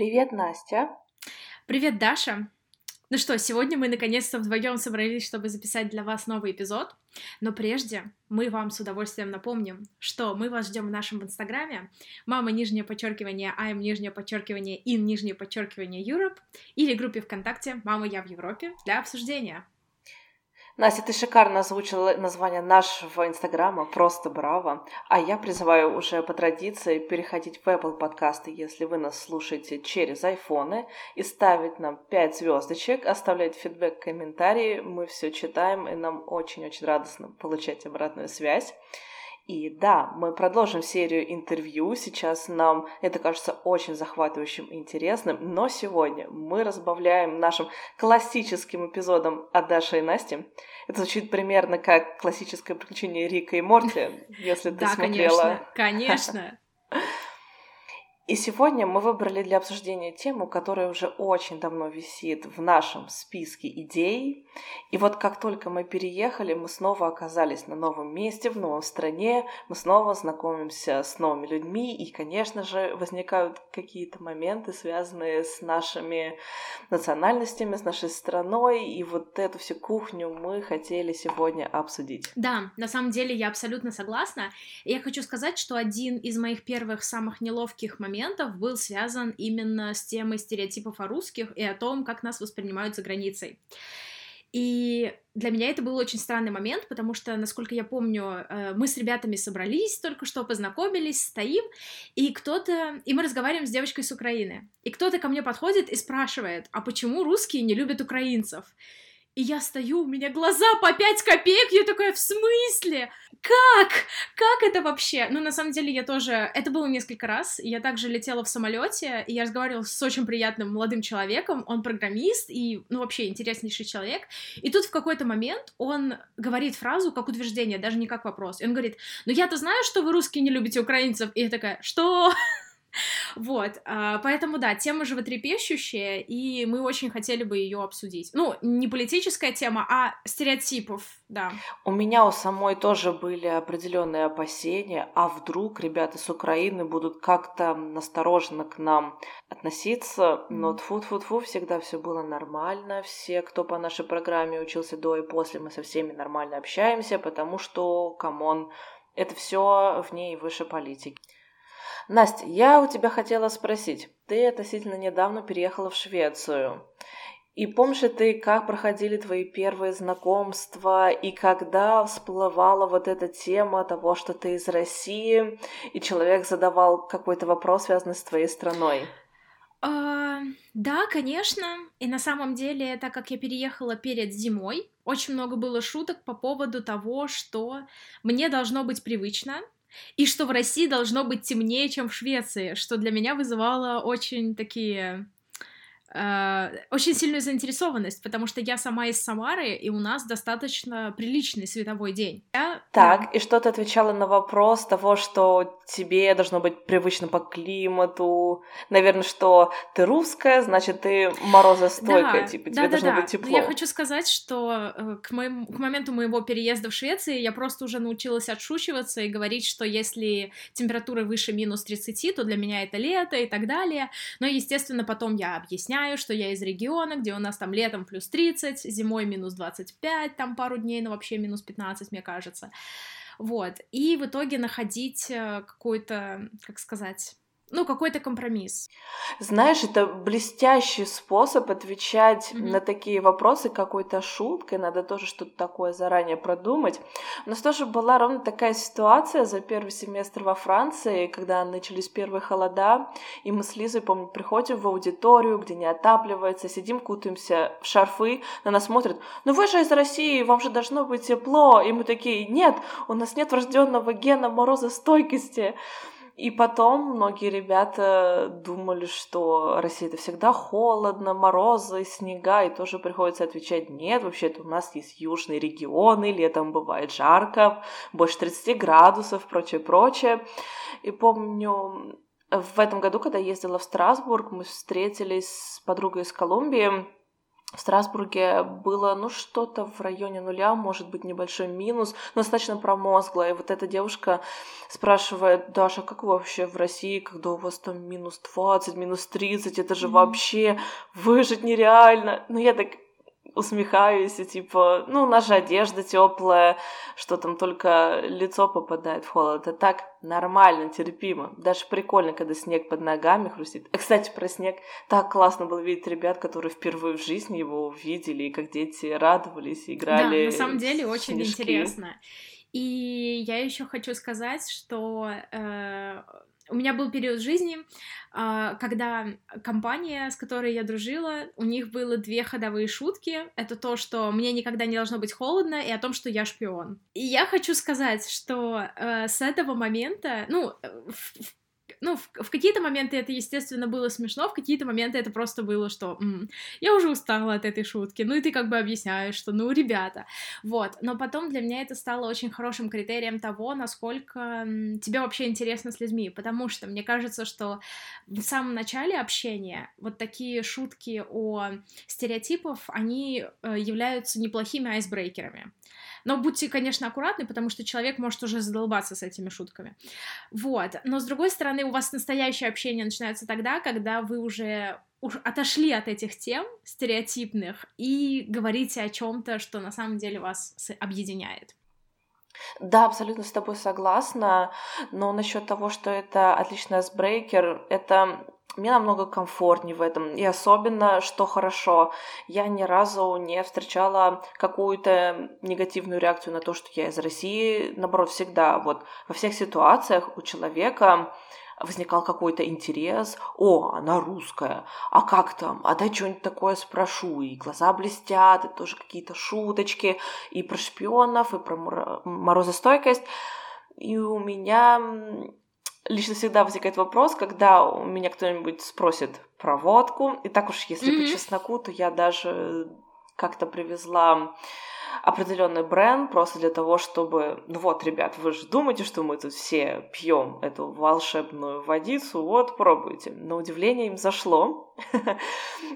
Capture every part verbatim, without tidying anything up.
Привет, Настя. Привет, Даша. Ну что, сегодня мы наконец-то вдвоем собрались, чтобы записать для вас новый эпизод. Но прежде мы вам с удовольствием напомним, что мы вас ждем в нашем инстаграме Мама Нижнее Подчеркивание Айм Нижнее Подчеркивание Ин Нижнее Подчеркивание Europe или группе ВКонтакте Мама Я в Европе для обсуждения. Настя, ты шикарно озвучила название нашего инстаграма, просто браво. А я призываю уже по традиции переходить в Apple подкасты, если вы нас слушаете через айфоны, и ставить нам пять звездочек, оставлять фидбэк, комментарии. Мы все читаем, и нам очень-очень радостно получать обратную связь. И да, мы продолжим серию интервью. Сейчас нам это кажется очень захватывающим и интересным, но сегодня мы разбавляем нашим классическим эпизодом о Даше и Насте. Это звучит примерно как классическое приключение Рика и Морти, если ты смотрела. Да, конечно, конечно. И сегодня мы выбрали для обсуждения тему, которая уже очень давно висит в нашем списке идей. И вот как только мы переехали, мы снова оказались на новом месте, в новой стране, мы снова знакомимся с новыми людьми, и, конечно же, возникают какие-то моменты, связанные с нашими национальностями, с нашей страной, и вот эту всю кухню мы хотели сегодня обсудить. Да, на самом деле я абсолютно согласна. Я хочу сказать, что один из моих первых самых неловких моментов был связан именно с темой стереотипов о русских и о том, как нас воспринимают за границей. И для меня это был очень странный момент, потому что, насколько я помню, мы с ребятами собрались, только что познакомились, стоим, и кто-то... И мы разговариваем с девочкой с Украины. И кто-то ко мне подходит и спрашивает, а почему русские не любят украинцев? И я стою, у меня глаза по пять копеек, я такая, в смысле? Как? Как это вообще? Ну, на самом деле, я тоже... Это было несколько раз, я также летела в самолете, и я разговаривала с очень приятным молодым человеком, он программист и, ну, вообще интереснейший человек, и тут в какой-то момент он говорит фразу как утверждение, даже не как вопрос, и он говорит, ну, я-то знаю, что вы русские не любите украинцев, и я такая, что... Вот, поэтому, да, тема животрепещущая, и мы очень хотели бы ее обсудить. Ну, не политическая тема, а стереотипов, да. У меня у самой тоже были определенные опасения, а вдруг ребята с Украины будут как-то настороженно к нам относиться, но тфу-тфу-тфу, всегда все было нормально, все, кто по нашей программе учился до и после, мы со всеми нормально общаемся, потому что, камон, это все в ней выше политики. Настя, я у тебя хотела спросить, ты относительно недавно переехала в Швецию, и помнишь ли ты, как проходили твои первые знакомства, и когда всплывала вот эта тема того, что ты из России, и человек задавал какой-то вопрос, связанный с твоей страной? Uh, да, конечно, и на самом деле, так как я переехала перед зимой, очень много было шуток по поводу того, что мне должно быть привычно, и что в России должно быть темнее, чем в Швеции, что для меня вызывало очень такие... Э, очень сильную заинтересованность, потому что я сама из Самары, и у нас достаточно приличный световой день. Я, так, да. И что ты отвечала на вопрос того, что тебе должно быть привычно по климату, наверное, что ты русская, значит, ты морозостойкая, да, типа, да, тебе да, должно да. быть тепло. Но я хочу сказать, что к, моему, к моменту моего переезда в Швецию я просто уже научилась отшучиваться и говорить, что если температура выше минус тридцати, то для меня это лето и так далее. Но, естественно, потом я объясняю, что я из региона, где у нас там летом плюс тридцать, зимой минус двадцать пять, там пару дней, ну вообще минус пятнадцать, мне кажется, вот, и в итоге находить какой-то, как сказать, ну какой-то компромисс. Знаешь, это блестящий способ отвечать mm-hmm. на такие вопросы какой-то шуткой, надо тоже что-то такое заранее продумать. У нас тоже была ровно такая ситуация за первый семестр во Франции, когда начались первые холода, и мы с Лизой, помню, приходим в аудиторию, где не отапливается, сидим, кутаемся в шарфы, на нас смотрят, ну вы же из России, вам же должно быть тепло, и мы такие, нет, у нас нет врожденного гена морозостойкости. И потом многие ребята думали, что Россия это всегда холодно, морозы, снега, и тоже приходится отвечать, нет, вообще-то у нас есть южные регионы, летом бывает жарко, больше тридцати градусов, прочее-прочее. И помню, в этом году, когда ездила в Страсбург, мы встретились с подругой из Колумбии, в Страсбурге было, ну, что-то в районе нуля, может быть, небольшой минус, но достаточно промозгло. И вот эта девушка спрашивает: Даша, как вы вообще в России, когда у вас там минус двадцать, минус тридцать, это же mm-hmm. вообще выжить нереально. Ну, я так усмехаюсь и типа, ну, наша одежда теплая, что там только лицо попадает в холод. А так нормально, терпимо. Даже прикольно, когда снег под ногами хрустит. А, кстати, про снег. Так классно было видеть ребят, которые впервые в жизни его увидели, и как дети радовались, играли. Да, на самом деле очень снежки. Интересно. И я еще хочу сказать, что... Э- У меня был период жизни, когда компания, с которой я дружила, у них было две ходовые шутки. Это то, что мне никогда не должно быть холодно, и о том, что я шпион. И я хочу сказать, что с этого момента, ну, в, ну, в, в какие-то моменты это, естественно, было смешно, в какие-то моменты это просто было, что м-м, я уже устала от этой шутки, ну и ты как бы объясняешь, что ну, ребята, вот. Но потом для меня это стало очень хорошим критерием того, насколько тебе вообще интересно с людьми, потому что мне кажется, что в самом начале общения вот такие шутки о стереотипах, они являются неплохими айсбрейкерами. Но будьте, конечно, аккуратны, потому что человек может уже задолбаться с этими шутками. Вот. Но, с другой стороны, у вас настоящее общение начинается тогда, когда вы уже отошли от этих тем стереотипных и говорите о чем-то, что на самом деле вас объединяет. Да, абсолютно с тобой согласна. Но насчет того, что это отличный айсбрейкер, это... Мне намного комфортнее в этом, и особенно, что хорошо, я ни разу не встречала какую-то негативную реакцию на то, что я из России, наоборот, всегда, вот, во всех ситуациях у человека возникал какой-то интерес, о, она русская, а как там, а дай что-нибудь такое спрошу, и глаза блестят, и тоже какие-то шуточки, и про шпионов, и про морозостойкость, и у меня... Лично всегда возникает вопрос, когда у меня кто-нибудь спросит про водку. И так уж, если mm-hmm. по чесноку, то я даже как-то привезла определенный бренд просто для того, чтобы... Ну вот, ребят, вы же думаете, что мы тут все пьем эту волшебную водицу? Вот, пробуйте. На удивление им зашло.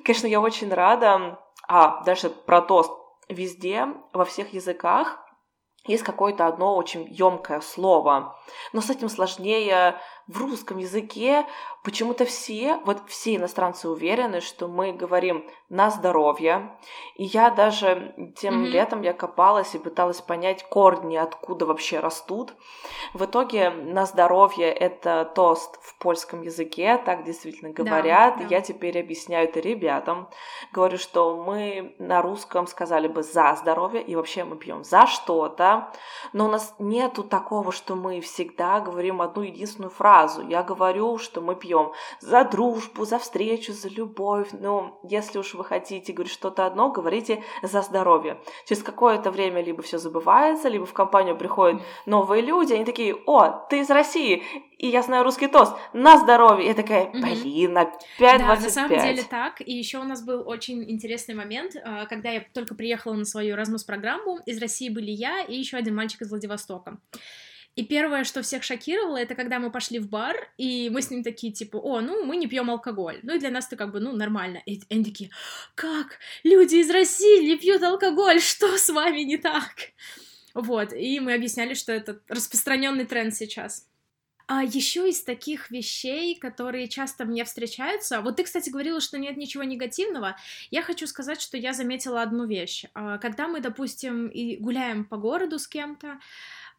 Конечно, я очень рада. А, дальше про тост. Везде, во всех языках есть какое-то одно очень ёмкое слово, но с этим сложнее в русском языке. Почему-то все, вот все иностранцы уверены, что мы говорим «на здоровье», и я даже тем mm-hmm. летом я копалась и пыталась понять корни, откуда вообще растут. В итоге «на здоровье» — это тост в польском языке, так действительно говорят, да, да. Я теперь объясняю это ребятам, говорю, что мы на русском сказали бы «за здоровье», и вообще мы пьем «за что-то», но у нас нету такого, что мы всегда говорим одну единственную фразу. Я говорю, что мы пьем за дружбу, за встречу, за любовь. Ну, если уж вы хотите говорить что-то одно, говорите «за здоровье». Через какое-то время либо все забывается, либо в компанию приходят новые люди, они такие: «О, ты из России, и я знаю русский тост, на здоровье». Я такая: блин, опять двадцать пять. Да, на самом деле так. И еще у нас был очень интересный момент, когда я только приехала на свою Erasmus программу, из России были я и еще один мальчик из Владивостока. И первое, что всех шокировало, это когда мы пошли в бар, и мы с ним такие, типа, о, ну, мы не пьем алкоголь. Ну, и для нас это как бы, ну, нормально. И они такие: как? Люди из России не пьют алкоголь? Что с вами не так? Вот, и мы объясняли, что это распространенный тренд сейчас. А еще из таких вещей, которые часто мне встречаются... Вот ты, кстати, говорила, что нет ничего негативного. Я хочу сказать, что я заметила одну вещь. Когда мы, допустим, и гуляем по городу с кем-то,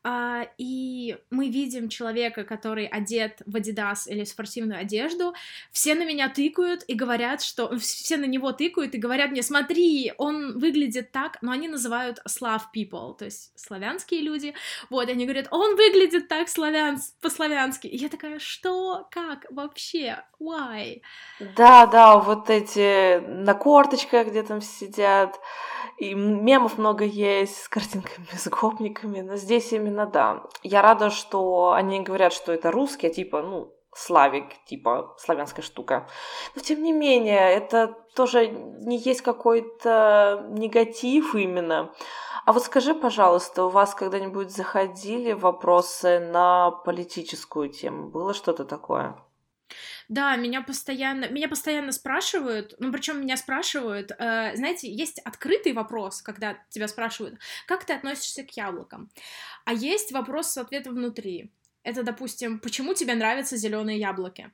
Uh, и мы видим человека, который одет в Adidas или в спортивную одежду, все на меня тыкают и говорят, что... Все на него тыкают и говорят мне: смотри, он выглядит так, но они называют Slav people, то есть славянские люди, вот, они говорят: он выглядит так славян... по-славянски, и я такая: что, как, вообще, why? Да-да, вот эти на корточках, где там сидят, и мемов много есть с картинками, с гопниками, но здесь именно да. Я рада, что они говорят, что это русский, типа, ну, славик, типа, славянская штука. Но, тем не менее, это тоже не есть какой-то негатив именно. А вот скажи, пожалуйста, у вас когда-нибудь заходили вопросы на политическую тему? Было что-то такое? Да, меня постоянно, меня постоянно спрашивают, ну, причем меня спрашивают, э, знаете, есть открытый вопрос, когда тебя спрашивают, как ты относишься к яблокам, а есть вопрос с ответом внутри. Это, допустим, почему тебе нравятся зеленые яблоки?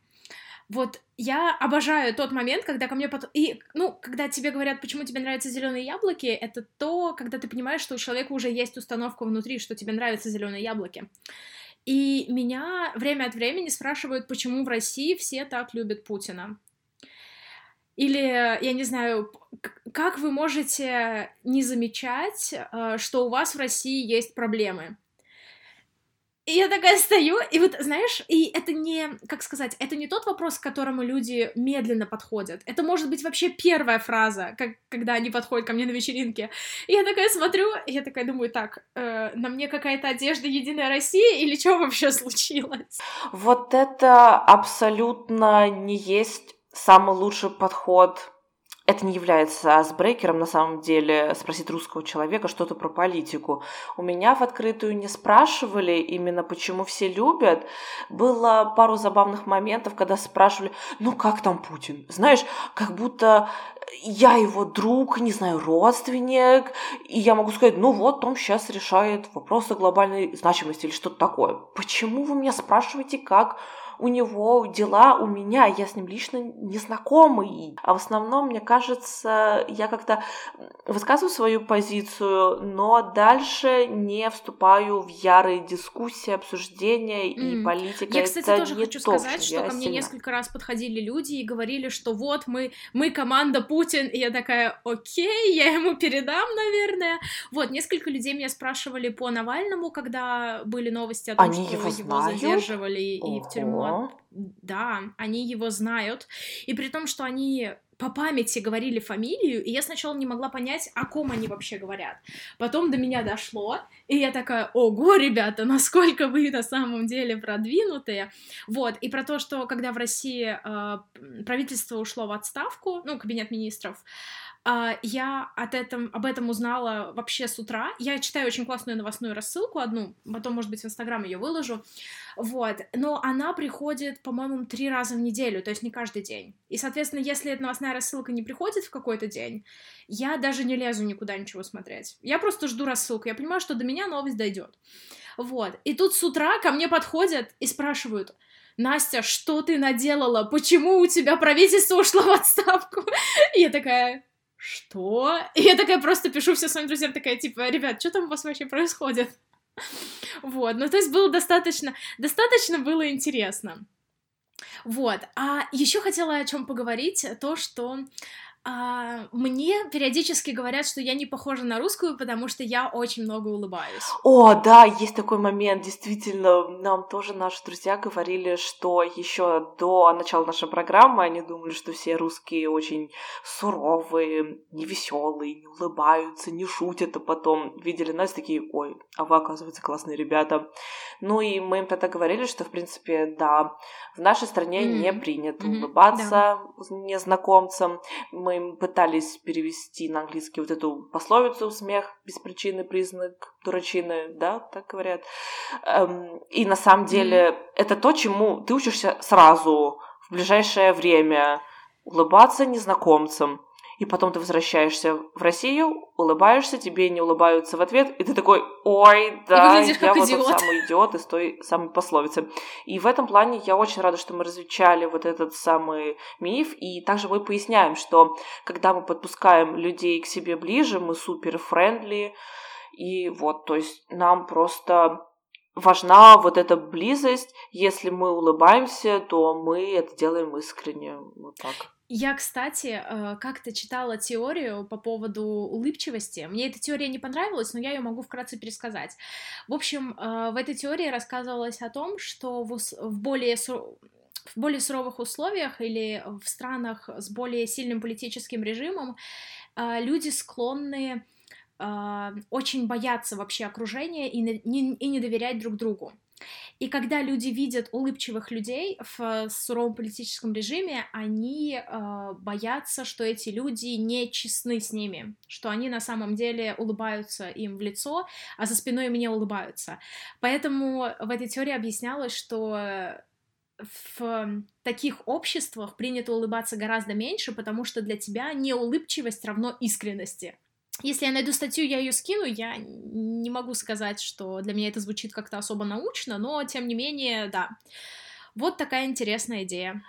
Вот я обожаю тот момент, когда ко мне потом... И, ну, когда тебе говорят, почему тебе нравятся зеленые яблоки, это то, когда ты понимаешь, что у человека уже есть установка внутри, что тебе нравятся зеленые яблоки. И меня время от времени спрашивают, почему в России все так любят Путина. Или, я не знаю, как вы можете не замечать, что у вас в России есть проблемы? И я такая стою, и вот, знаешь, и это не, как сказать, это не тот вопрос, к которому люди медленно подходят. Это может быть вообще первая фраза, как, когда они подходят ко мне на вечеринке. И я такая смотрю, и я такая думаю, так, э, на мне какая-то одежда «Единая Россия» или что вообще случилось? Вот это абсолютно не есть самый лучший подход. Это не является айсбрейкером, на самом деле, спросить русского человека что-то про политику. У меня в открытую не спрашивали именно, почему все любят. Было пару забавных моментов, когда спрашивали, ну как там Путин? Знаешь, как будто я его друг, не знаю, родственник, и я могу сказать, ну вот, он сейчас решает вопросы глобальной значимости или что-то такое. Почему вы меня спрашиваете, как у него дела, у меня, я с ним лично не знакомый. А в основном, мне кажется, я как-то высказываю свою позицию, но дальше не вступаю в ярые дискуссии, обсуждения и mm. политика. Я, кстати, это тоже не хочу то, сказать, что, что ко мне сильна. Несколько раз подходили люди и говорили, что вот мы, мы команда Путин, и я такая, окей, я ему передам, наверное. Вот, несколько людей меня спрашивали по Навальному, когда были новости о том, Они что его, его задерживали Ого. и в тюрьму. Да, они его знают, и при том, что они по памяти говорили фамилию, и я сначала не могла понять, о ком они вообще говорят. Потом до меня дошло, и я такая, ого, ребята, насколько вы на самом деле продвинутые. Вот, и про то, что когда в России э, правительство ушло в отставку, ну, кабинет министров, Uh, я от этом, об этом узнала вообще с утра. Я читаю очень классную новостную рассылку одну, потом, может быть, в Инстаграм ее выложу, вот, но она приходит, по-моему, три раза в неделю, то есть не каждый день, и, соответственно, если эта новостная рассылка не приходит в какой-то день, я даже не лезу никуда ничего смотреть, я просто жду рассылку, я понимаю, что до меня новость дойдет, вот, и тут с утра ко мне подходят и спрашивают, Настя, что ты наделала, почему у тебя правительство ушло в отставку, и я такая... Что? И я такая просто пишу все своим друзьям, такая, типа, ребят, что там у вас вообще происходит? Вот, ну, то есть было достаточно, достаточно было интересно. Вот, а еще хотела о чем поговорить, то, что а, мне периодически говорят, что я не похожа на русскую, потому что я очень много улыбаюсь. О, да, есть такой момент, действительно, нам тоже наши друзья говорили, что еще до начала нашей программы они думали, что все русские очень суровые, невеселые, не улыбаются, не шутят, а потом видели нас такие, ой, а вы, оказывается, классные ребята. Ну и мы им тогда говорили, что, в принципе, да, в нашей стране mm-hmm. не принято mm-hmm. улыбаться да. незнакомцам, мы Мы пытались перевести на английский вот эту пословицу «смех без причины признак дурачины», да, так говорят. И на самом деле это то, чему ты учишься сразу, в ближайшее время, улыбаться незнакомцам. И потом ты возвращаешься в Россию, улыбаешься, тебе не улыбаются в ответ, и ты такой, ой, да, я идиот. Вот тот самый идиот из той самой пословицы. И в этом плане я очень рада, что мы развенчали вот этот самый миф, и также мы поясняем, что когда мы подпускаем людей к себе ближе, мы супер-френдли, и вот, то есть нам просто... Важна вот эта близость. Если мы улыбаемся, то мы это делаем искренне. Вот так. Я, кстати, как-то читала теорию по поводу улыбчивости. Мне эта теория не понравилась, но я ее могу вкратце пересказать. В общем, в этой теории рассказывалось о том, что в более... в более суровых условиях или в странах с более сильным политическим режимом люди склонны... очень боятся вообще окружения и не, и не доверять друг другу. И когда люди видят улыбчивых людей в суровом политическом режиме, они э, боятся, что эти люди не честны с ними, что они на самом деле улыбаются им в лицо, а за спиной им не улыбаются. Поэтому в этой теории объяснялось, что в таких обществах принято улыбаться гораздо меньше, потому что для тебя неулыбчивость равно искренности. Если я найду статью, я ее скину, я не могу сказать, что для меня это звучит как-то особо научно, но, тем не менее, да. Вот такая интересная идея.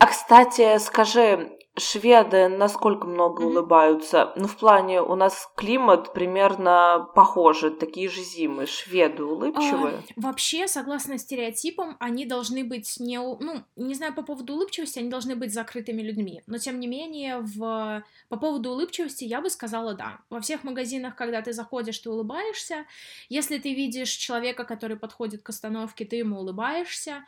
А, кстати, скажи, шведы насколько много mm-hmm. улыбаются? Ну, в плане, у нас климат примерно похожий, такие же зимы. Шведы улыбчивые? А, вообще, согласно стереотипам, они должны быть, не, ну, не знаю по поводу улыбчивости, они должны быть закрытыми людьми. Но, тем не менее, в... по поводу улыбчивости я бы сказала да. Во всех магазинах, когда ты заходишь, ты улыбаешься. Если ты видишь человека, который подходит к остановке, ты ему улыбаешься.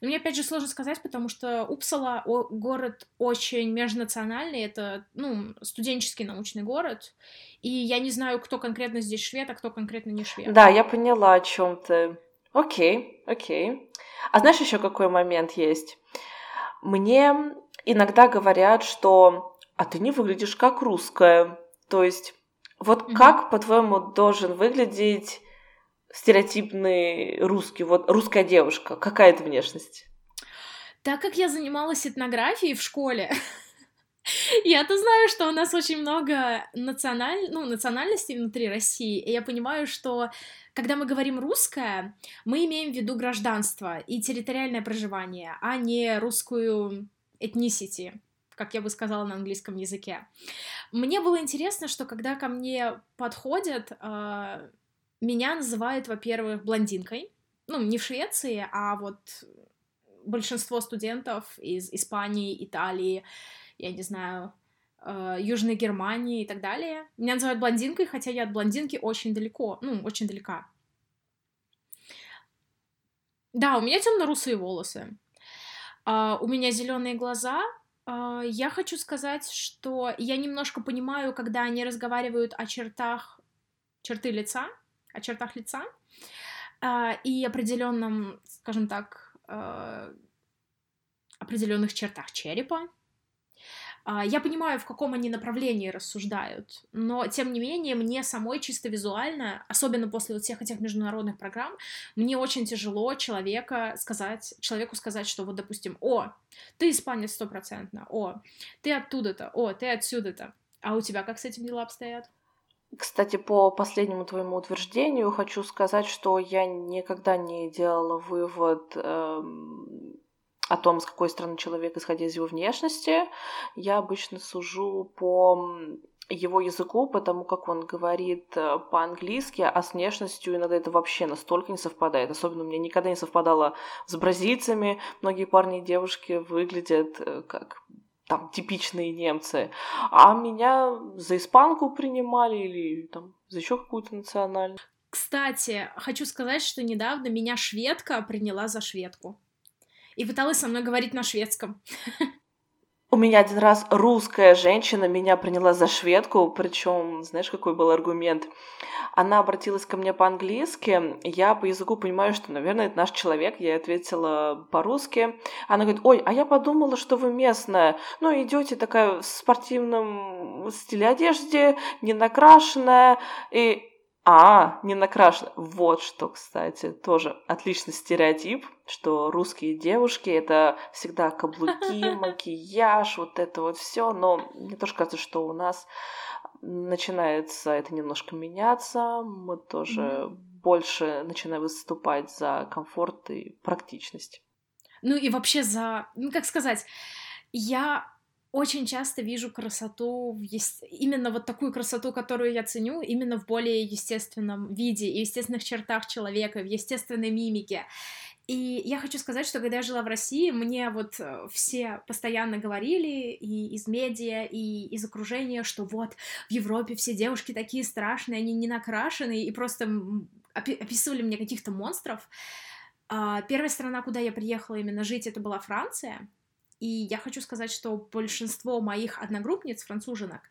Но мне, опять же, сложно сказать, потому что Упсала о, город очень межнациональный, это, ну, студенческий научный город, и я не знаю, кто конкретно здесь швед, а кто конкретно не швед. Да, я поняла, о чем ты. Окей, окей. А знаешь, еще какой момент есть? Мне иногда говорят, что «а ты не выглядишь как русская». То есть вот mm-hmm. как, по-твоему, должен выглядеть стереотипный русский, вот русская девушка, какая это внешность? Так как я занималась этнографией в школе, я-то знаю, что у нас очень много националь... ну, национальностей внутри России, и я понимаю, что когда мы говорим «русская», мы имеем в виду гражданство и территориальное проживание, а не русскую ethnicity, как я бы сказала на английском языке. Мне было интересно, что когда ко мне подходят... Меня называют, во-первых, блондинкой, ну, не в Швеции, а вот большинство студентов из Испании, Италии, я не знаю, Южной Германии и так далее. Меня называют блондинкой, хотя я от блондинки очень далеко, ну, очень далека. Да, у меня темно-русые волосы, у меня зеленые глаза. Я хочу сказать, что я немножко понимаю, когда они разговаривают о чертах, черты лица, о чертах лица э, и определенном, скажем так, э, определенных чертах черепа. Э, я понимаю, в каком они направлении рассуждают, но, тем не менее, мне самой чисто визуально, особенно после вот всех этих международных программ, мне очень тяжело человека сказать, человеку сказать, что вот, допустим, «О, ты испанец стопроцентно», «О, ты оттуда-то», «О, ты отсюда-то». А у тебя как с этим дела обстоят? Кстати, по последнему твоему утверждению хочу сказать, что я никогда не делала вывод э, о том, с какой страны человек, исходя из его внешности. Я обычно сужу по его языку, потому как он говорит по-английски, а с внешностью иногда это вообще настолько не совпадает. Особенно у меня никогда не совпадало с бразильцами. Многие парни и девушки выглядят как... там, типичные немцы, а меня за испанку принимали или там за еще какую-то национальную. Кстати, хочу сказать, что недавно меня шведка приняла за шведку и пыталась со мной говорить на шведском. У меня один раз русская женщина меня приняла за шведку, причем, знаешь, какой был аргумент? Она обратилась ко мне по-английски, я по языку понимаю, что, наверное, это наш человек, я ответила по-русски. Она говорит: «Ой, а я подумала, что вы местная, ну, идете такая в спортивном стиле одежде, не накрашенная, и...» А, не накрашена. Вот что, кстати, тоже отличный стереотип, что русские девушки — это всегда каблуки, макияж, вот это вот все. Но мне тоже кажется, что у нас начинается это немножко меняться. Мы тоже mm-hmm. больше начинаем выступать за комфорт и практичность. Ну и вообще за... Ну, как сказать, я... очень часто вижу красоту, именно вот такую красоту, которую я ценю, именно в более естественном виде, и в естественных чертах человека, в естественной мимике. И я хочу сказать, что когда я жила в России, мне вот все постоянно говорили и из медиа, и из окружения, что вот в Европе все девушки такие страшные, они не накрашены, и просто описывали мне каких-то монстров. Первая страна, куда я приехала именно жить, это была Франция. И я хочу сказать, что большинство моих одногруппниц, француженок,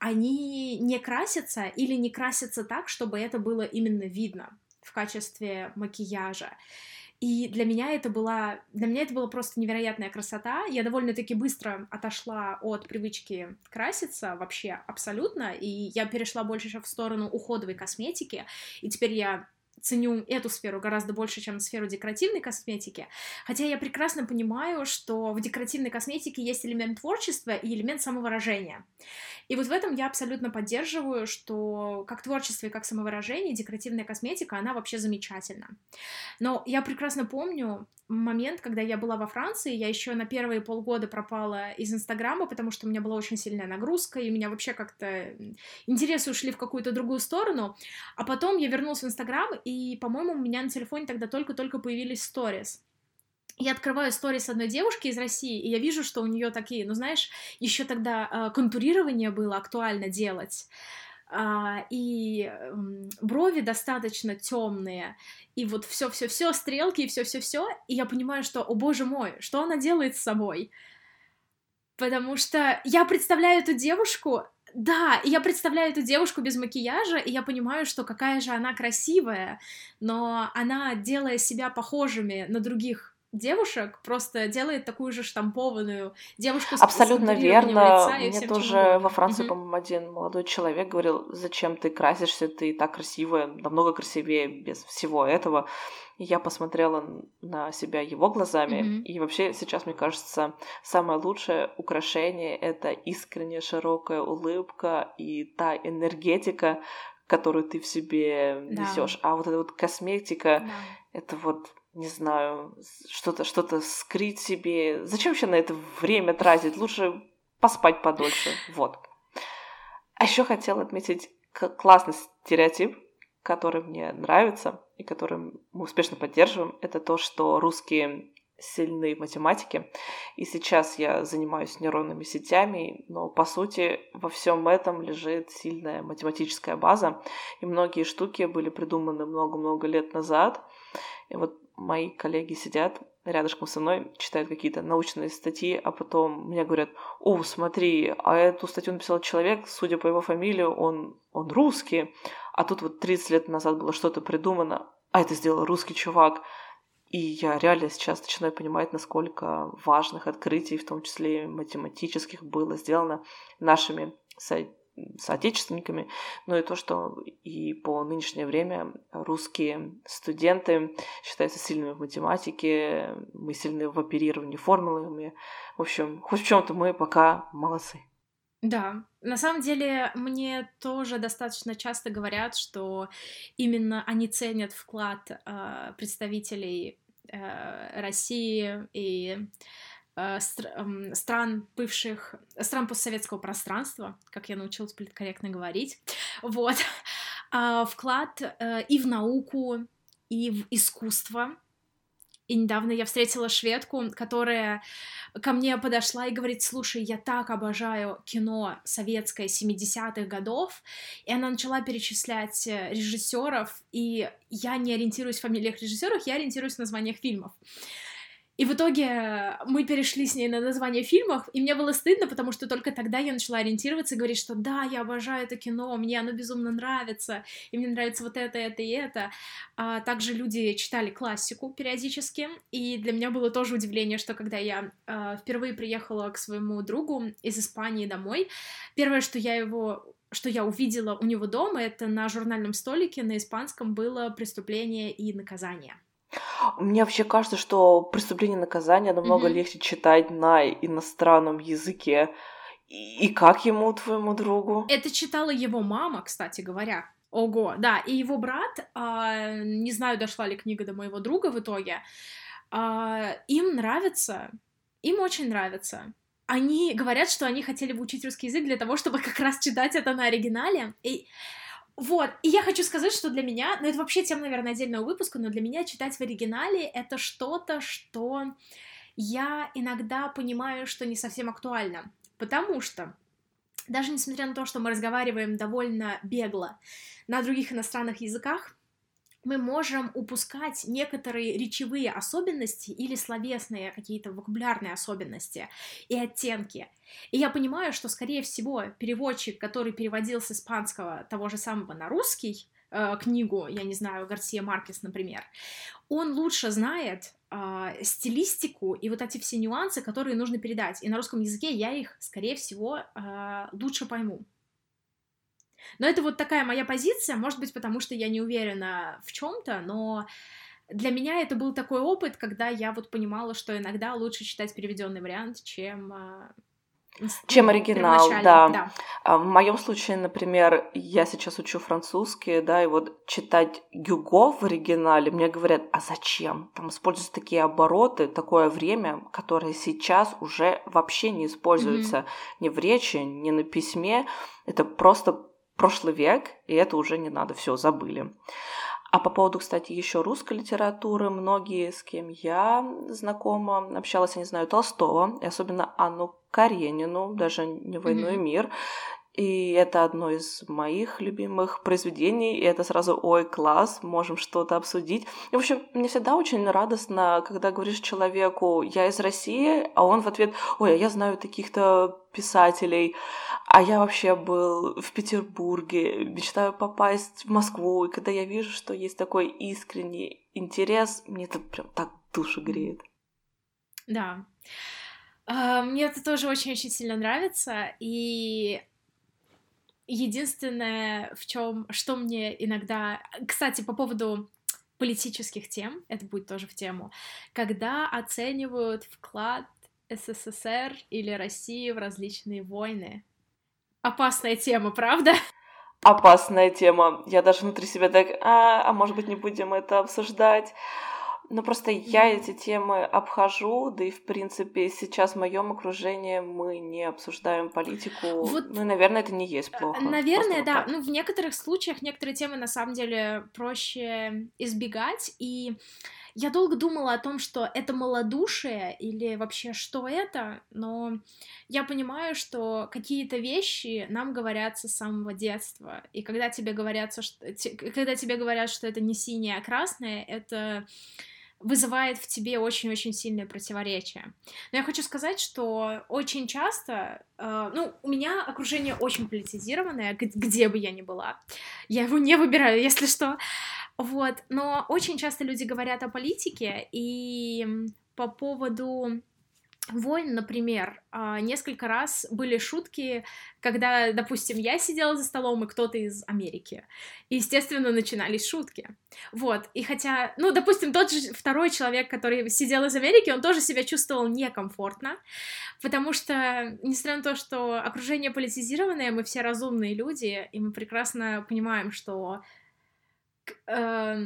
они не красятся или не красятся так, чтобы это было именно видно в качестве макияжа. И для меня это была, для меня это была просто невероятная красота. Я довольно-таки быстро отошла от привычки краситься вообще абсолютно, и я перешла больше в сторону уходовой косметики, и теперь я ценю эту сферу гораздо больше, чем сферу декоративной косметики, хотя я прекрасно понимаю, что в декоративной косметике есть элемент творчества и элемент самовыражения. И вот в этом я абсолютно поддерживаю, что как творчество и как самовыражение декоративная косметика, она вообще замечательна. Но я прекрасно помню момент, когда я была во Франции, я еще на первые полгода пропала из Инстаграма, потому что у меня была очень сильная нагрузка, и у меня вообще как-то интересы ушли в какую-то другую сторону, а потом я вернулась в Инстаграм, и, по-моему, у меня на телефоне тогда только-только появились сторис. Я открываю сторис одной девушки из России, и я вижу, что у нее такие, ну знаешь, еще тогда контурирование было актуально делать, и брови достаточно темные, и вот все-все-все, стрелки, и все-все-все, и я понимаю, что, о боже мой, что она делает с собой? Потому что я представляю эту девушку, да, и я представляю эту девушку без макияжа, и я понимаю, что какая же она красивая, но она, делая себя похожими на других девушек, просто делает такую же штампованную девушку с абсолютно верно. Лица и мне всем тоже во Франции, mm-hmm. по-моему, один молодой человек говорил: зачем ты красишься, ты так красивая, намного красивее без всего этого. И я посмотрела на себя его глазами, mm-hmm. и вообще сейчас, мне кажется, самое лучшее украшение — это искренняя широкая улыбка и та энергетика, которую ты в себе несёшь. Да. А вот эта вот косметика, да. это вот не знаю, что-то, что-то скрыть себе. Зачем вообще на это время тратить? Лучше поспать подольше. Вот. А еще хотела отметить классный стереотип, который мне нравится и который мы успешно поддерживаем. Это то, что русские сильны в математике. И сейчас я занимаюсь нейронными сетями, но, по сути, во всем этом лежит сильная математическая база. И многие штуки были придуманы много-много лет назад. И вот мои коллеги сидят рядышком со мной, читают какие-то научные статьи, а потом мне говорят: «О, смотри, а эту статью написал человек, судя по его фамилии, он, он русский, а тут вот тридцать лет назад было что-то придумано, а это сделал русский чувак». И я реально сейчас начинаю понимать, насколько важных открытий, в том числе математических, было сделано нашими со- соотечественниками, но и то, что и по нынешнее время русские студенты считаются сильными в математике, мы сильны в оперировании формулами, в общем, хоть в чем-то мы пока молодцы. Да, на самом деле мне тоже достаточно часто говорят, что именно они ценят вклад э, представителей э, России и э, стр- э, стран бывших, стран постсоветского пространства, как я научилась политкорректно говорить, вот, э, вклад э, и в науку, и в искусство. И недавно я встретила шведку, которая ко мне подошла и говорит: слушай, я так обожаю кино советское семидесятых годов, и она начала перечислять режиссеров, и я не ориентируюсь в фамилиях режиссеров, я ориентируюсь в названиях фильмов. И в итоге мы перешли с ней на название фильмов, и мне было стыдно, потому что только тогда я начала ориентироваться и говорить, что да, я обожаю это кино, мне оно безумно нравится, и мне нравится вот это, это и это. А также люди читали классику периодически, и для меня было тоже удивление, что когда я а, впервые приехала к своему другу из Испании домой, первое, что я его... что я увидела у него дома, это на журнальном столике на испанском было «Преступление и наказание». Мне вообще кажется, что «Преступление и наказание» намного mm-hmm. легче читать на иностранном языке. И, и как ему, твоему другу? Это читала его мама, кстати говоря. Ого, да. И его брат, э, не знаю, дошла ли книга до моего друга в итоге, э, им нравится, им очень нравится. Они говорят, что они хотели бы учить русский язык для того, чтобы как раз читать это на оригинале. И... Вот, и я хочу сказать, что для меня, ну это вообще тема, наверное, отдельного выпуска, но для меня читать в оригинале — это что-то, что я иногда понимаю, что не совсем актуально, потому что, даже несмотря на то, что мы разговариваем довольно бегло на других иностранных языках, мы можем упускать некоторые речевые особенности или словесные какие-то вокабулярные особенности и оттенки. И я понимаю, что, скорее всего, переводчик, который переводил с испанского того же самого на русский э, книгу, я не знаю, Гарсия Маркес, например, он лучше знает э, стилистику и вот эти все нюансы, которые нужно передать. И на русском языке я их, скорее всего, э, лучше пойму. Но это вот такая моя позиция, может быть, потому что я не уверена в чем-то, но для меня это был такой опыт, когда я вот понимала, что иногда лучше читать переведенный вариант, чем... Чем оригинал, да. да. В моем случае, например, я сейчас учу французский, да, и вот читать Гюго в оригинале, мне говорят, а зачем? Там используются такие обороты, такое время, которое сейчас уже вообще не используется mm-hmm. ни в речи, ни на письме. Это просто прошлый век, и это уже не надо, все забыли. А по поводу, кстати, еще русской литературы, многие, с кем я знакома, общалась, я не знаю, Толстого, и особенно Анну Каренину, даже не «Войну и мир». И это одно из моих любимых произведений, и это сразу «Ой, класс, можем что-то обсудить». И, в общем, мне всегда очень радостно, когда говоришь человеку «Я из России», а он в ответ «Ой, а я знаю таких-то писателей, а я вообще был в Петербурге, мечтаю попасть в Москву». И когда я вижу, что есть такой искренний интерес, мне это прям так душу греет. Да. Мне это тоже очень-очень сильно нравится, и... Единственное, в чем, что мне иногда... Кстати, по поводу политических тем, это будет тоже в тему, когда оценивают вклад СССР или России в различные войны. Опасная тема, правда? Опасная тема. Я даже внутри себя так, а, а может быть, не будем это обсуждать. Но просто я эти темы обхожу, да и, в принципе, сейчас в моем окружении мы не обсуждаем политику. Вот, ну, наверное, это не есть плохо. Наверное, да. Вот ну, в некоторых случаях некоторые темы, на самом деле, проще избегать. И я долго думала о том, что это малодушие или вообще что это, но я понимаю, что какие-то вещи нам говорятся с самого детства. И когда тебе говорятся, что... когда тебе говорят, что это не синее, а красное, это... вызывает в тебе очень-очень сильное противоречие. Но я хочу сказать, что очень часто... Э, ну, у меня окружение очень политизированное, где бы я ни была. Я его не выбираю, если что. Вот. Но очень часто люди говорят о политике, и по поводу войн, например, э, несколько раз были шутки, когда, допустим, я сидела за столом, и кто-то из Америки. И, естественно, начинались шутки. Вот, и хотя, ну, допустим, тот же второй человек, который сидел из Америки, он тоже себя чувствовал некомфортно, потому что, несмотря на то, что окружение политизированное, мы все разумные люди, и мы прекрасно понимаем, что э,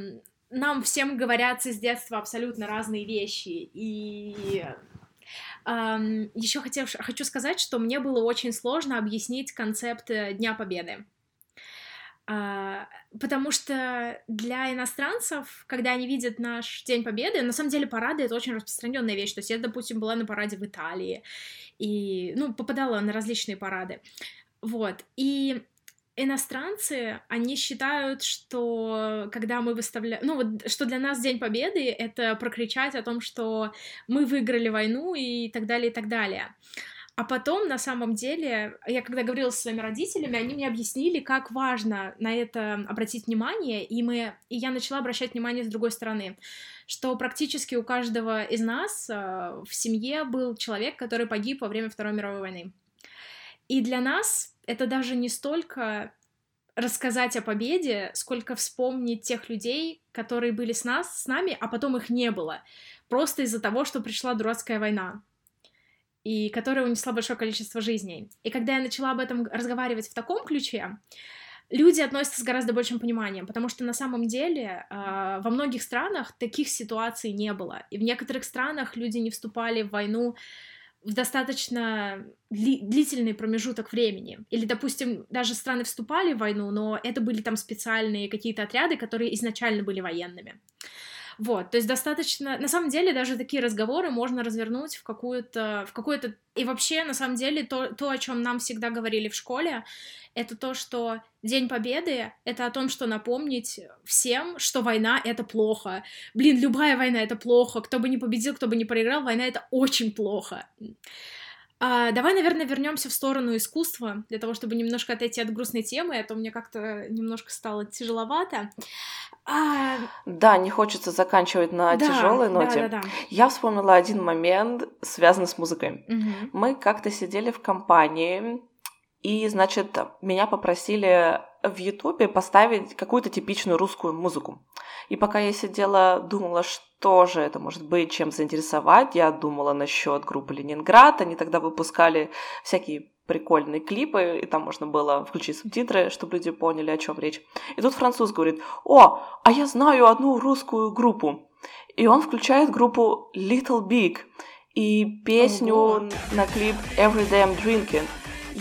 нам всем говорятся с детства абсолютно разные вещи, и... Um, еще хотел, хочу сказать, что мне было очень сложно объяснить концепт Дня Победы, uh, потому что для иностранцев, когда они видят наш День Победы, на самом деле парады — это очень распространенная вещь, то есть я, допустим, была на параде в Италии и, ну, попадала на различные парады, вот, и... Иностранцы, они считают, что когда мы выставляем... Ну, вот, что для нас День Победы — это прокричать о том, что мы выиграли войну и так далее, и так далее. А потом, на самом деле, я когда говорила со своими родителями, они мне объяснили, как важно на это обратить внимание, и, мы... и я начала обращать внимание с другой стороны, что практически у каждого из нас в семье был человек, который погиб во время Второй мировой войны. И для нас... Это даже не столько рассказать о победе, сколько вспомнить тех людей, которые были с нас, с нами, а потом их не было. Просто из-за того, что пришла дурацкая война, и которая унесла большое количество жизней. И когда я начала об этом разговаривать в таком ключе, люди относятся с гораздо большим пониманием, потому что на самом деле э, во многих странах таких ситуаций не было. И в некоторых странах люди не вступали в войну в достаточно дли- длительный промежуток времени. Или, допустим, даже страны вступали в войну, но это были там специальные какие-то отряды, которые изначально были военными. Вот, то есть достаточно... На самом деле даже такие разговоры можно развернуть в какую-то... в какую-то... И вообще, на самом деле, то, то, о чем нам всегда говорили в школе, это то, что День Победы — это о том, что напомнить всем, что война — это плохо. Блин, любая война — это плохо. Кто бы ни победил, кто бы ни проиграл, война — это очень плохо. А, давай, наверное, вернемся в сторону искусства, для того, чтобы немножко отойти от грустной темы, а то мне как-то немножко стало тяжеловато. А... Да, не хочется заканчивать на да, тяжелой ноте. Да, да, да. Я вспомнила один момент, связанный с музыкой. Угу. Мы как-то сидели в компании, и, значит, меня попросили в Ютубе поставить какую-то типичную русскую музыку. И пока я сидела, думала, что же это может быть, чем заинтересовать, я думала насчет группы «Ленинград». Они тогда выпускали всякие прикольные клипы, и там можно было включить субтитры, чтобы люди поняли, о чем речь. И тут француз говорит: «О, а я знаю одну русскую группу». И он включает группу Little Big и песню oh, на клип «Every Day I'm Drinking».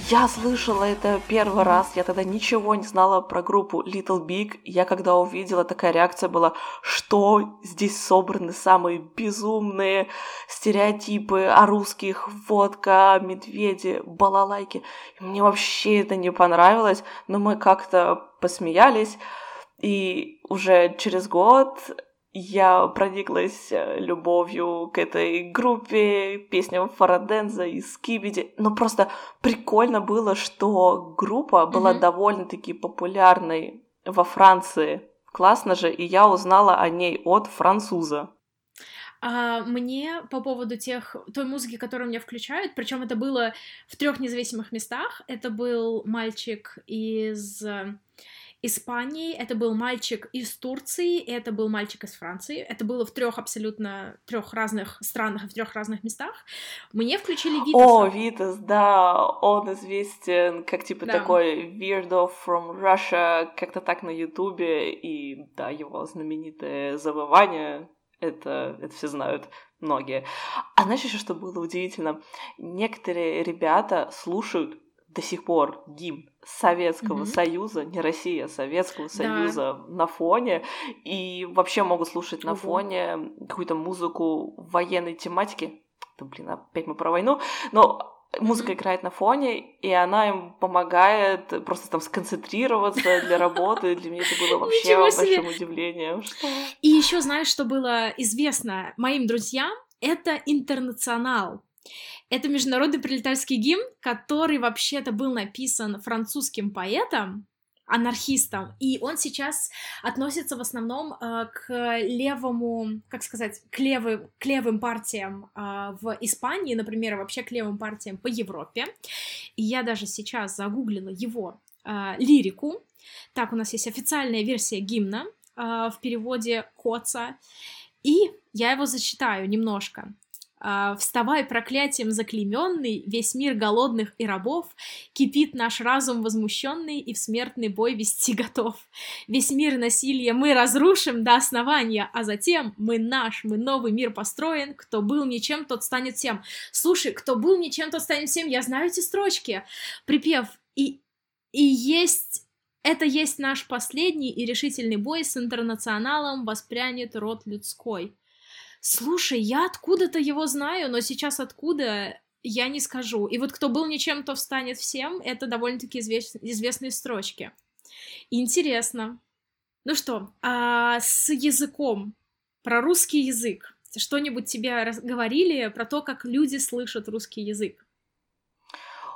Я слышала это первый раз, я тогда ничего не знала про группу Little Big. Я когда увидела, такая реакция была: что здесь собраны самые безумные стереотипы о русских, водка, медведи, балалайки. Мне вообще это не понравилось, но мы как-то посмеялись, и уже через год я прониклась любовью к этой группе, песням Фараденза и Скибиди. Но просто прикольно было, что группа была mm-hmm. довольно-таки популярной во Франции. Классно же, и я узнала о ней от француза. А мне по поводу тех, той музыки, которую меня включают, причем это было в трех независимых местах. Это был мальчик из Испании, это был мальчик из Турции, это был мальчик из Франции. Это было в трех абсолютно трех разных странах, в трех разных местах. Мне включили Витаса. О, Витас, да, он известен как типа да. такой weirdo from Russia, как-то так на Ютубе, и да, его знаменитое завывание, это, это все знают многие. А знаешь еще, что было удивительно? Некоторые ребята слушают до сих пор гимн Советского mm-hmm. Союза, не Россия, а Советского да. Союза на фоне, и вообще могут слушать на uh-huh. фоне какую-то музыку военной тематики. Да блин, опять мы про войну, но музыка mm-hmm. играет на фоне, и она им помогает просто там сконцентрироваться для работы. Для меня это было вообще большим удивлением. И еще знаешь, что было известно моим друзьям? Это «Интернационал». Это международный пролетарский гимн, который вообще-то был написан французским поэтом, анархистом, и он сейчас относится в основном э, к левому, как сказать, к левым, к левым партиям э, в Испании, например, вообще к левым партиям по Европе. И я даже сейчас загуглила его э, лирику. Так, у нас есть официальная версия гимна э, в переводе Коца, и я его зачитаю немножко. «Вставай, проклятием заклейменный, весь мир голодных и рабов, кипит наш разум возмущенный и в смертный бой вести готов. Весь мир насилия мы разрушим до основания, а затем мы наш, мы новый мир построен, кто был ничем, тот станет всем». Слушай, кто был ничем, тот станет всем, я знаю эти строчки. Припев «И, и есть... Это есть наш последний и решительный бой, с интернационалом воспрянет род людской». Слушай, я откуда-то его знаю, но сейчас откуда, я не скажу. И вот «кто был ничем, то встанет всем» — это довольно-таки извест... известные строчки. Интересно. Ну что, а с языком, про русский язык, что-нибудь тебе раз... говорили про то, как люди слышат русский язык?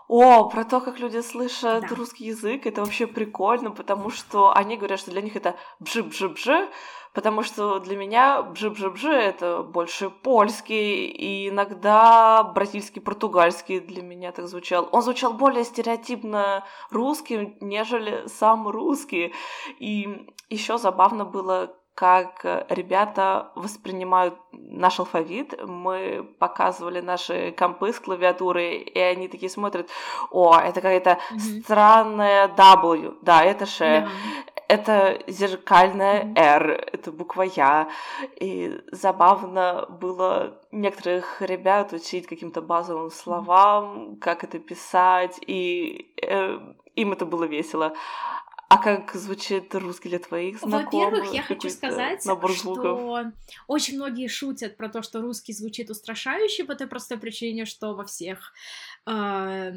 О, про то, как люди слышат да. русский язык, это вообще прикольно, потому что они говорят, что для них это бжи-бжи-бжи, потому что для меня бжи-бжи-бжи — это больше польский, и иногда бразильский, португальский для меня так звучал. Он звучал более стереотипно русским, нежели сам русский. И еще забавно было, как ребята воспринимают наш алфавит. Мы показывали наши компы с клавиатурой, и они такие смотрят: о, это какая-то mm-hmm. странная W, да, это Ш, yeah. это зеркальная mm-hmm. R, это буква Я. И забавно было некоторых ребят учить каким-то базовым словам, mm-hmm. как это писать, и э, им это было весело. А как звучит русский для твоих знакомых? Во-первых, я хочу сказать, что очень многие шутят про то, что русский звучит устрашающе по той простой причине, что во всех э,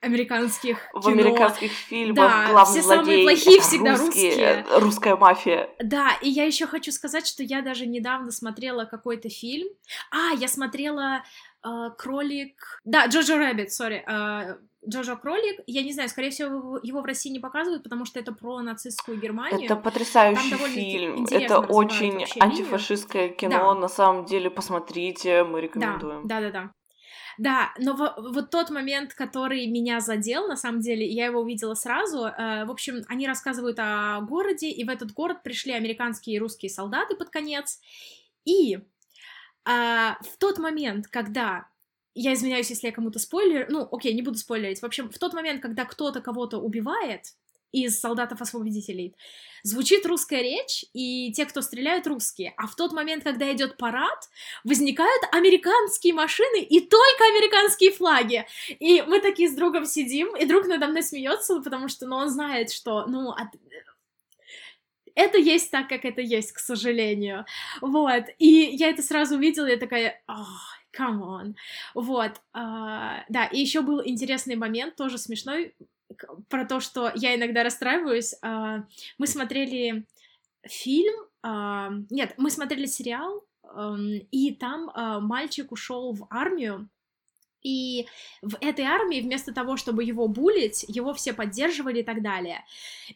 американских в кино... В американских фильмах да, главные злодеи — все самые плохие всегда русские, русские. Русская мафия. Да, и я еще хочу сказать, что я даже недавно смотрела какой-то фильм. А, я смотрела э, «Кролик...» Да, «Джо-Джо Рэббит», сори, э, Джо-Джо Кролик, я не знаю, скорее всего, его в России не показывают, потому что это про нацистскую Германию. Это потрясающий фильм, это очень антифашистское линию. кино, да. на самом деле, посмотрите, мы рекомендуем. Да, да, да. да. Да, но вот тот момент, который меня задел, на самом деле, я его увидела сразу. В общем, они рассказывают о городе, и в этот город пришли американские и русские солдаты под конец. И в тот момент, когда... Я извиняюсь, если я кому-то спойлерю... Ну, окей, не буду спойлерить. В общем, в тот момент, когда кто-то кого-то убивает из солдатов-освободителей, звучит русская речь, и те, кто стреляют, русские. А в тот момент, когда идет парад, возникают американские машины и только американские флаги. И мы такие с другом сидим, и друг надо мной смеется, потому что, ну, он знает, что, ну... От... Это есть так, как это есть, к сожалению. Вот. И я это сразу увидела, и я такая... Come on. Вот, uh, да, и еще был интересный момент, тоже смешной, про то, что я иногда расстраиваюсь. Uh, мы смотрели фильм, uh, нет, мы смотрели сериал, um, и там uh, мальчик ушел в армию, и в этой армии вместо того, чтобы его булить, его все поддерживали и так далее.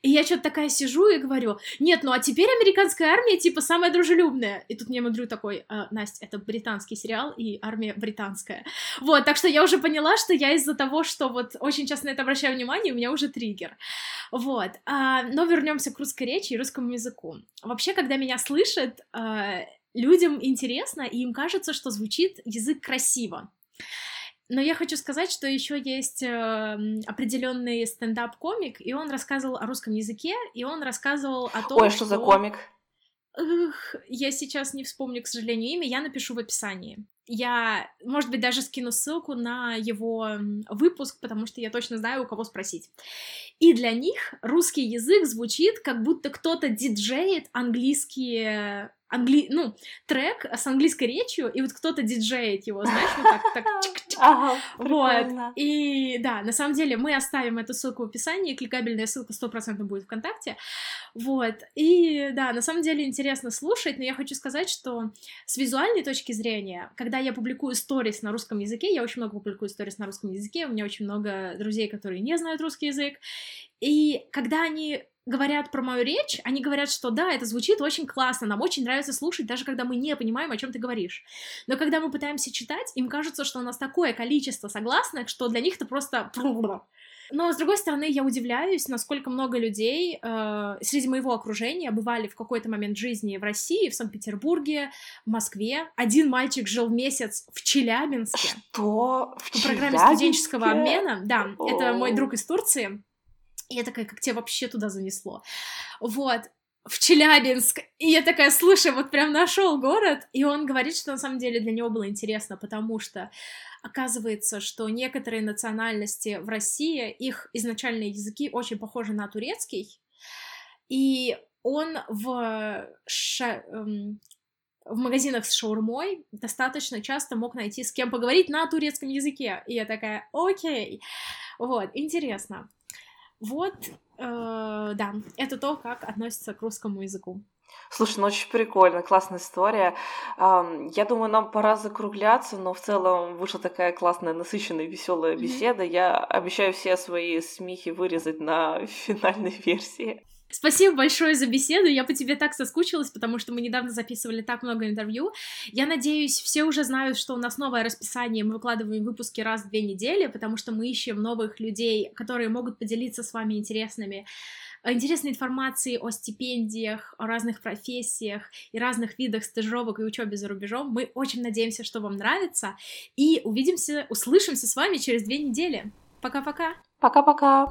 И я что-то такая сижу и говорю, нет, ну а теперь американская армия, типа, самая дружелюбная. И тут мне мудрю такой, э, Настя, это британский сериал, и армия британская. Вот, так что я уже поняла, что я из-за того, что вот очень часто на это обращаю внимание, у меня уже триггер. Вот, э, но вернемся к русской речи и русскому языку. Вообще, когда меня слышат, э, людям интересно, и им кажется, что звучит язык красиво. Но я хочу сказать, что еще есть э, определенный стендап-комик, и он рассказывал о русском языке, и он рассказывал о том, Ой, что... Ой, что за комик? Эх, я сейчас не вспомню, к сожалению, имя, я напишу в описании. Я, может быть, даже скину ссылку на его выпуск, потому что я точно знаю, у кого спросить. И для них русский язык звучит, как будто кто-то диджеет английские... Англи... ну, трек с английской речью, и вот кто-то диджеет его, знаешь, вот так, так, чик-чик, ага, вот, и да, на самом деле мы оставим эту ссылку в описании, кликабельная ссылка сто процентов будет ВКонтакте, вот, и да, на самом деле интересно слушать, но я хочу сказать, что с визуальной точки зрения, когда я публикую сторис на русском языке, я очень много публикую сторис на русском языке, у меня очень много друзей, которые не знают русский язык, и когда они... говорят про мою речь, они говорят, что да, это звучит очень классно, нам очень нравится слушать, даже когда мы не понимаем, о чем ты говоришь. Но когда мы пытаемся читать, им кажется, что у нас такое количество согласных, что для них это просто... Но, с другой стороны, я удивляюсь, насколько много людей э, среди моего окружения бывали в какой-то момент жизни в России, в Санкт-Петербурге, в Москве. Один мальчик жил месяц в Челябинске. Что? В Челябинске? По программе студенческого обмена. Да, О. это мой друг из Турции. И я такая, как тебя вообще туда занесло? Вот, в Челябинск. И я такая, слушай, вот прям нашел город. И он говорит, что на самом деле для него было интересно, потому что оказывается, что некоторые национальности в России, их изначальные языки очень похожи на турецкий. И он в... Ша... в магазинах с шаурмой достаточно часто мог найти с кем поговорить на турецком языке. И я такая, окей. Вот, интересно. Вот, э, да, это то, как относится к русскому языку. Слушай, ну очень прикольно, классная история. Я думаю, нам пора закругляться, но в целом вышла такая классная, насыщенная, веселая беседа. Mm-hmm. Я обещаю все свои смехи вырезать на финальной версии. Спасибо большое за беседу, я по тебе так соскучилась, потому что мы недавно записывали так много интервью. Я надеюсь, все уже знают, что у нас новое расписание, мы выкладываем выпуски раз в две недели, потому что мы ищем новых людей, которые могут поделиться с вами интересными, интересной информацией о стипендиях, о разных профессиях и разных видах стажировок и учебе за рубежом. Мы очень надеемся, что вам нравится, и увидимся, услышимся с вами через две недели. Пока-пока! Пока-пока!